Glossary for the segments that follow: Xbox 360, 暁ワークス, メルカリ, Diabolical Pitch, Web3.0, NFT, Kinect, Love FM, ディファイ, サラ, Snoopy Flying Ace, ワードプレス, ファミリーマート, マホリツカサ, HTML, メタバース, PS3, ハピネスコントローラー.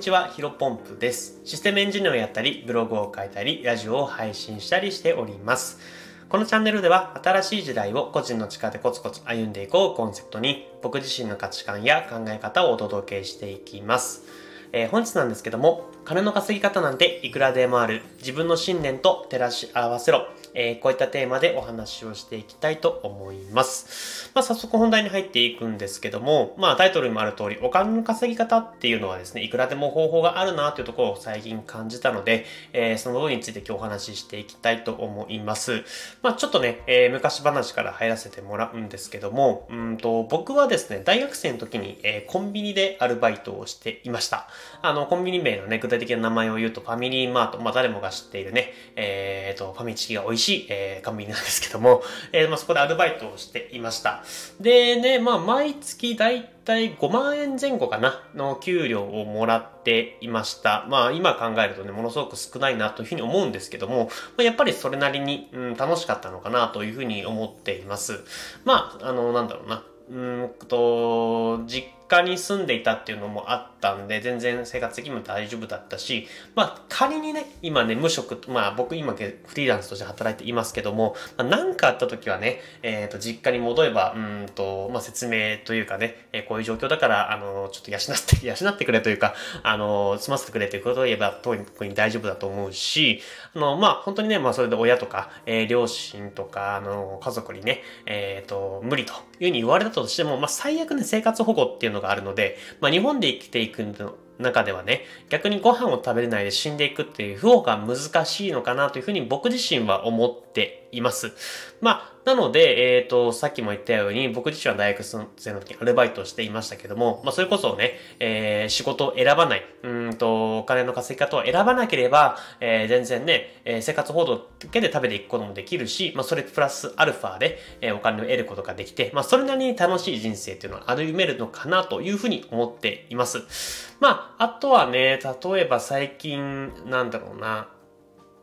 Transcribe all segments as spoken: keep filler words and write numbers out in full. にちは、ヒロポンプです。システムエンジニアをやったり、ブログを書いたり、ラジオを配信したりしております。このチャンネルでは、新しい時代を個人の力でコツコツ歩んでいこうコンセプトに、僕自身の価値観や考え方をお届けしていきます。えー、本日なんですけども、金の稼ぎ方なんていくらでもある、自分の信念と照らし合わせろ、えー、こういったテーマでお話をしていきたいと思います。まあ、早速本題に入っていくんですけども、まあ、タイトルにもある通り、お金の稼ぎ方っていうのはですね、いくらでも方法があるなというところを最近感じたので、えー、その部分について今日お話ししていきたいと思います。まあ、ちょっとね、えー、昔話から入らせてもらうんですけども、うんと、僕はですね、大学生の時に、えー、コンビニでアルバイトをしていました。あの、コンビニ名のね、具体的な名前を言うと、ファミリーマート、まあ、誰もが知っているね、えーと、ファミチキが美味しいしい、えー、コンビニなんですけども、えーまあ、そこでアルバイトをしていました。でね、まあ、毎月だいたいごまんえん前後かなの給料をもらっていました。まあ、今考えるとね、ものすごく少ないなというふうに思うんですけども、まあ、やっぱりそれなりに、うん、楽しかったのかなというふうに思っています。まあ、あの、なんだろうな。うんと、実家に住んでいたっていうのもあったんで、全然生活的にも大丈夫だったし、まあ仮にね、今ね、無職、まあ僕今フリーランスとして働いていますけども、まあ、何かあった時はね、えっと、実家に戻れば、うんと、まあ説明というかね、えー、こういう状況だから、あの、ちょっと養って、養ってくれというか、あの、済ませてくれということを言えば、特に大丈夫だと思うし、あの、まあ本当にね、まあそれで親とか、えー、両親とか、あの、家族にね、えっと、無理というふうに言われたととしても、まあ、最悪ね、生活保護っていうのがあるので、まあ、日本で生きていく中ではね、逆にご飯を食べれないで死んでいくっていう方が難しいのかなというふうに僕自身は思っています。まあ、なので、えっと、さっきも言ったように、僕自身は大学生の時アルバイトをしていましたけども、まあ、それこそね、えー、仕事を選ばない、うんと、お金の稼ぎ方を選ばなければ、えー、全然ね、えー、生活報道だけで食べていくこともできるし、まあ、それプラスアルファで、えー、お金を得ることができて、まあ、それなりに楽しい人生っていうのは歩めるのかなというふうに思っています。まあ、あとはね、例えば最近、なんだろうな、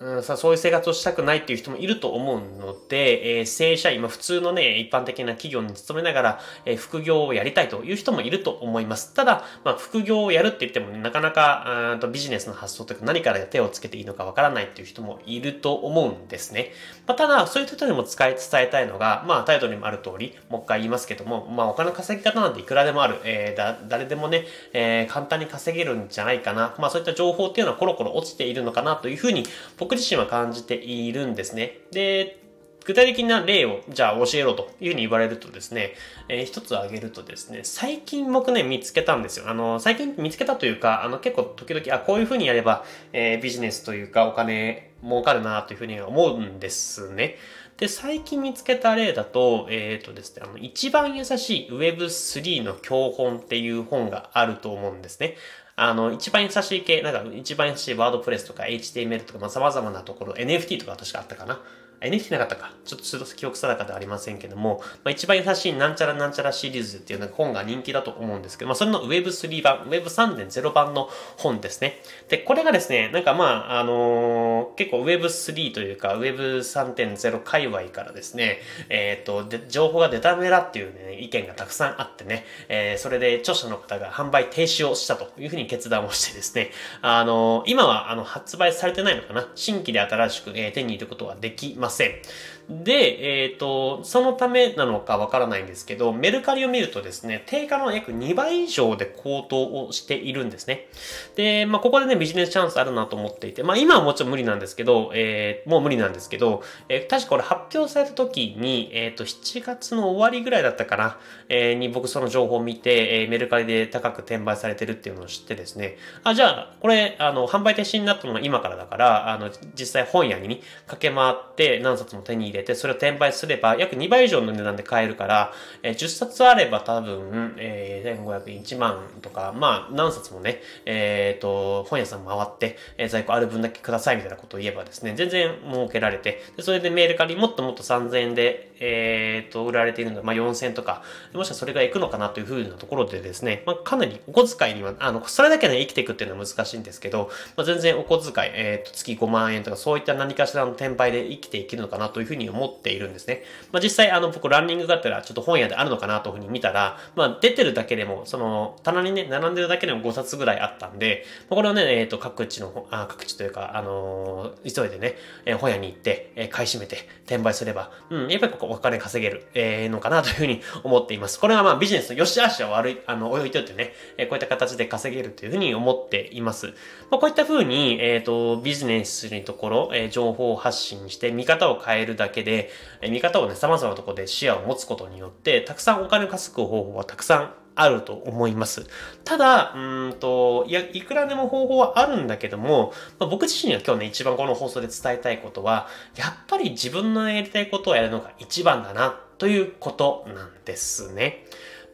うん、さそういう生活をしたくないっていう人もいると思うので、えー、正社員、まあ、普通のね、一般的な企業に勤めながら、えー、副業をやりたいという人もいると思います。ただ、まあ、副業をやるって言っても、ね、なかなかあーとビジネスの発想というか何から手をつけていいのかわからないっていう人もいると思うんですね。まあ、ただ、そういう人にも使い伝えたいのが、まあ、タイトルにもある通り、もう一回言いますけども、まあ、お金の稼ぎ方なんていくらでもある。えー、だ誰でもね、えー、簡単に稼げるんじゃないかな。まあ、そういった情報っていうのはコロコロ落ちているのかなというふうに、僕自身は感じているんですね。で、具体的な例を、じゃあ教えろというふうに言われるとですね、えー、一つ挙げるとですね、最近僕ね、見つけたんですよ。あの、最近見つけたというか、あの、結構時々、あ、こういうふうにやれば、えー、ビジネスというかお金儲かるなというふうに思うんですね。で、最近見つけた例だと、えっとですね、あの、一番優しい ウェブスリー の教本っていう本があると思うんですね。あの、一番優しい系、なんか、一番優しいワードプレスとか エイチティーエムエル とか、まあ、様々なところ、エヌエフティー とか確かあったかな。エヌエフティー なかったか。ちょっとちょっと記憶定かではありませんけども、まあ、一番優しいなんちゃらなんちゃらシリーズっていうなんか本が人気だと思うんですけど、まあ、それの ウェブスリー 版、ウェブスリーてんゼロ 版の本ですね。で、これがですね、なんかまあ、あのー、結構 ウェブスリー というか ウェブスリーてんゼロ 界隈からですね、えっと、で、情報がデタメラっていうね、意見がたくさんあってね、えー、それで著者の方が販売停止をしたというふうに決断をしてですね、あのー、今はあの、発売されてないのかな。新規で新しく、えー、手に入れることはできません。で、えっと、そのためなのかわからないんですけど、メルカリを見るとですね、定価の約にばい以上で高騰をしているんですね。で、まあ、ここでね、ビジネスチャンスあるなと思っていて、まあ、今はもちろん無理なんですけど、えー、もう無理なんですけど、えー、確かこれ発表された時に、えっと、しちがつの終わりぐらいだったかな、えー、に僕その情報を見て、えー、メルカリで高く転売されてるっていうのを知ってですね、あ、じゃあ、これ、あの、販売停止になったのが今からだから、あの、実際本屋に、ね、駆け回って、何冊も手に入れて、それを転売すれば、約にばい以上の値段で買えるから、えー、じゅっさつあれば多分、えー、せんごひゃくえん、いちまんとか、まあ、何冊もね、えーと、本屋さん回って、えー、在庫ある分だけくださいみたいなことを言えばですね、全然儲けられて、でそれでメルカリもっともっとさんぜんえんで、えー、と売られているので、まあ、よんせんとか、もしくはそれがいくのかなというふうなところでですね、まあ、かなりお小遣いには、あの、それだけで、ね、生きていくっていうのは難しいんですけど、まあ、全然お小遣い、えー、と月ごまんえんとかそういった何かしらの転売で生きていけるのかなというふうに思っているんですね。まあ、実際、あの、僕ランニングがあったらちょっと本屋であるのかなというふうに見たら、まあ、出てるだけでも、その、棚にね、並んでるだけでもごさつぐらいあったんで、まあ、これをね、えー、と各地の、あ、各地というか、あのー、急いでね、えー、本屋に行って、えー、買い占めて転売すれば、うん、やっぱりここお金稼げる、えー、のかなというふうに思っています。これはまあビジネスの良し悪しは悪い、あの、置いといてね、えー、こういった形で稼げるというふうに思っています。まあ、こういったふうに、えっと、ビジネスのところ、えー、情報を発信して見方を変えるだけで、えー、見方をね、様々なところで視野を持つことによって、たくさんお金を稼ぐ方法はたくさんあると思います。ただ、うーんと、いや、いくらでも方法はあるんだけども、まあ、僕自身が今日ね、一番この放送で伝えたいことは、やっぱり自分のやりたいことをやるのが一番だな、ということなんですね。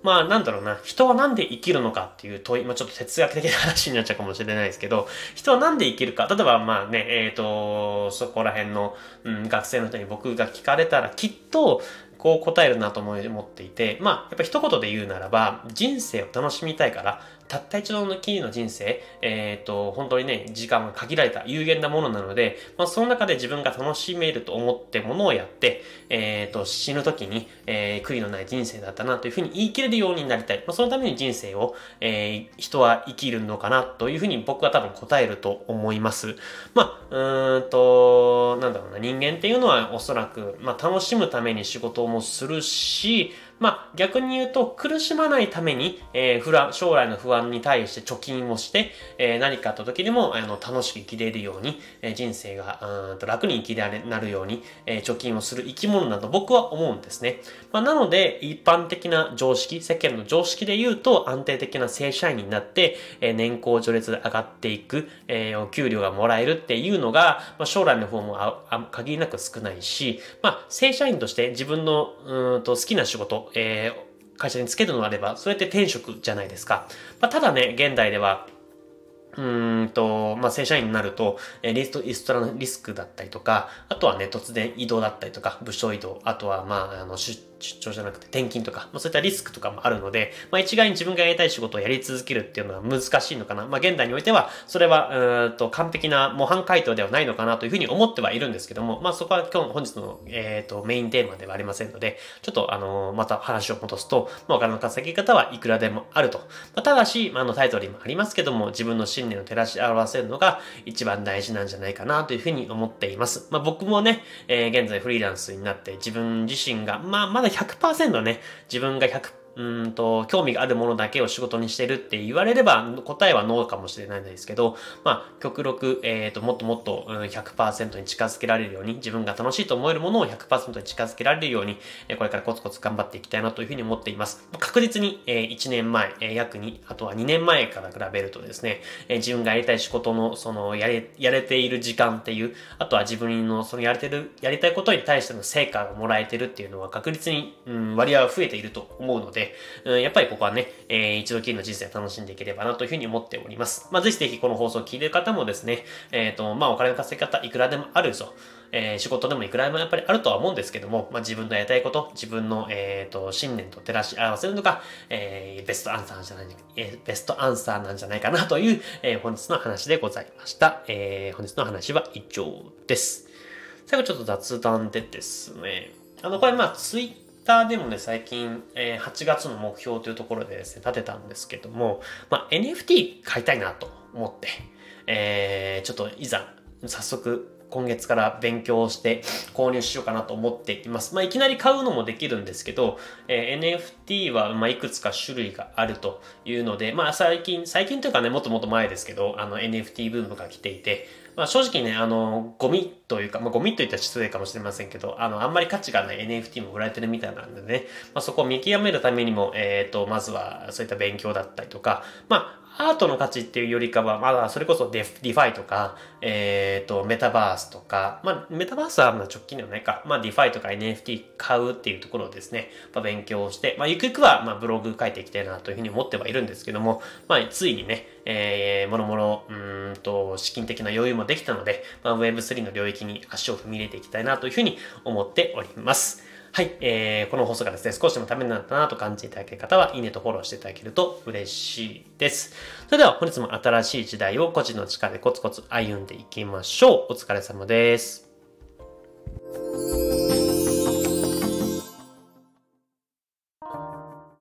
まあ、なんだろうな、人はなんで生きるのかっていう問い、まあちょっと哲学的な話になっちゃうかもしれないですけど、人はなんで生きるか、例えばまあね、えっと、そこら辺の、うん、学生の人に僕が聞かれたら、きっと、こう答えるなと思っていて、まあ、やっぱ一言で言うならば、人生を楽しみたいから、たった一度のきりの人生、えっと、本当にね、時間が限られた、有限なものなので、まあ、その中で自分が楽しめると思ってものをやって、えっと、死ぬ時に、えー、悔いのない人生だったなというふうに言い切れるようになりたい。まあ、そのために人生を、えー、人は生きるのかなというふうに僕は多分答えると思います。まあ、うーんと、なんだろうな、人間っていうのはおそらく、まあ、楽しむために仕事をもするし、まあ、逆に言うと苦しまないために、えー、将来の不安に対して貯金をして、えー、何かあった時でもあの楽しく生きれるように、えー、人生がうんと楽に生きられなるように、えー、貯金をする生き物だと僕は思うんですね。まあ、なので一般的な常識、世間の常識で言うと安定的な正社員になって、えー、年功序列で上がっていく、えー、お給料がもらえるっていうのが、まあ、将来の方もああ限りなく少ないし、まあ、正社員として自分のうんと好きな仕事えー、会社につけるのであれば、それって転職じゃないですか。まあ、ただね、現代では、うーんと、まあ、正社員になると、えー、リスト、リストラのリスクだったりとか、あとはね、突然移動だったりとか、部署移動、あとは、まあ、あの、出出張じゃなくて転勤とか、まあ、そういったリスクとかもあるので、まあ、一概に自分がやりたい仕事をやり続けるっていうのは難しいのかな。まあ、現代においては、それは、うーんと、完璧な模範回答ではないのかなというふうに思ってはいるんですけども、まあ、そこは今日、本日の、えっと、メインテーマではありませんので、ちょっと、あのー、また話を戻すと、まあ、お金の稼ぎ方はいくらでもあると。まあ、ただし、まあ、あの、タイトルにもありますけども、自分の信念を照らし合わせるのが一番大事なんじゃないかなというふうに思っています。まあ、僕もね、えー、現在フリーランスになって、自分自身が、まあ、まだひゃくパーセント ね、自分がひゃくパーセントうんと、興味があるものだけを仕事にしてるって言われれば、答えはノーかもしれないんですけど、まあ、極力、えっと、もっともっと ひゃくパーセント に近づけられるように、自分が楽しいと思えるものを ひゃくパーセント に近づけられるように、これからコツコツ頑張っていきたいなというふうに思っています。確実に、いちねんまえ、約に、あとはにねんまえから比べるとですね、自分がやりたい仕事の、その、やれ、やれている時間っていう、あとは自分の、その、やれてる、やりたいことに対しての成果がもらえてるっていうのは、確実に、うん、割合は増えていると思うので、やっぱりここはね、えー、一度きりの人生を楽しんでいければなというふうに思っております。まあ、ぜひぜひこの放送を聞いている方もですね、えっと、まあ、お金の稼ぎ方いくらでもあるぞ。えー、仕事でもいくらでもやっぱりあるとは思うんですけども、まあ、自分のやりたいこと、自分の、えーと、信念と照らし合わせるのが、えー、ベストアンサーじゃない、えー、ベストアンサーなんじゃないかなという、えー、本日の話でございました。えー、本日の話は以上です。最後ちょっと雑談でですね、あの、これまあ、ツイッTwitter でもね、最近、えー、はちがつの目標というところでですね、立てたんですけども、まあ、エヌエフティー 買いたいなと思って、えー、ちょっといざ、早速、今月から勉強して購入しようかなと思っています。まあ、いきなり買うのもできるんですけど、えー、エヌエフティー は、ま、いくつか種類があるというので、まあ、最近、最近というかね、もっともっと前ですけど、あの、エヌエフティー ブームが来ていて、まあ、正直ね、あの、ゴミというか、まあ、ゴミといったら失礼かもしれませんけど、あの、あんまり価値がない エヌエフティー も売られてるみたいなんでね、まあ、そこを見極めるためにも、えっと、まずは、そういった勉強だったりとか、まあ、アートの価値っていうよりかは、まあ、それこそデフ、ディファイとか、えっと、メタバースとか、まあ、メタバースはまあ直近ではないか、まあ、ディファイとか エヌエフティー 買うっていうところをですね、まあ、勉強して、まあ、ゆくゆくは、まあ、ブログ書いていきたいなというふうに思ってはいるんですけども、まあ、ついにね、えー、もろもろ、うーんと、資金的な余裕もできたので、まあ、ウェブスリー の領域に足を踏み入れていきたいなというふうに思っております。はい、えー、この放送がですね、少しでもためになったなと感じていただける方は、いいねとフォローしていただけると嬉しいです。それでは本日も新しい時代を個人の力でコツコツ歩んでいきましょう。お疲れ様です。